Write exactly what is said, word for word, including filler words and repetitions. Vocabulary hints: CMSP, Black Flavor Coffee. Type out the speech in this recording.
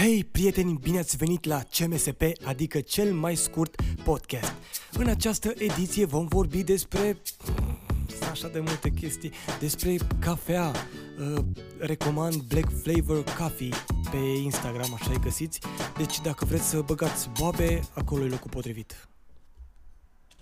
Hei, prieteni, bine ați venit la C M S P, adică cel mai scurt podcast. În această ediție vom vorbi despre așa de multe chestii, despre cafea. Uh, recomand Black Flavor Coffee pe Instagram, așa îi găsiți. Deci dacă vreți să băgați boabe, acolo e locul potrivit.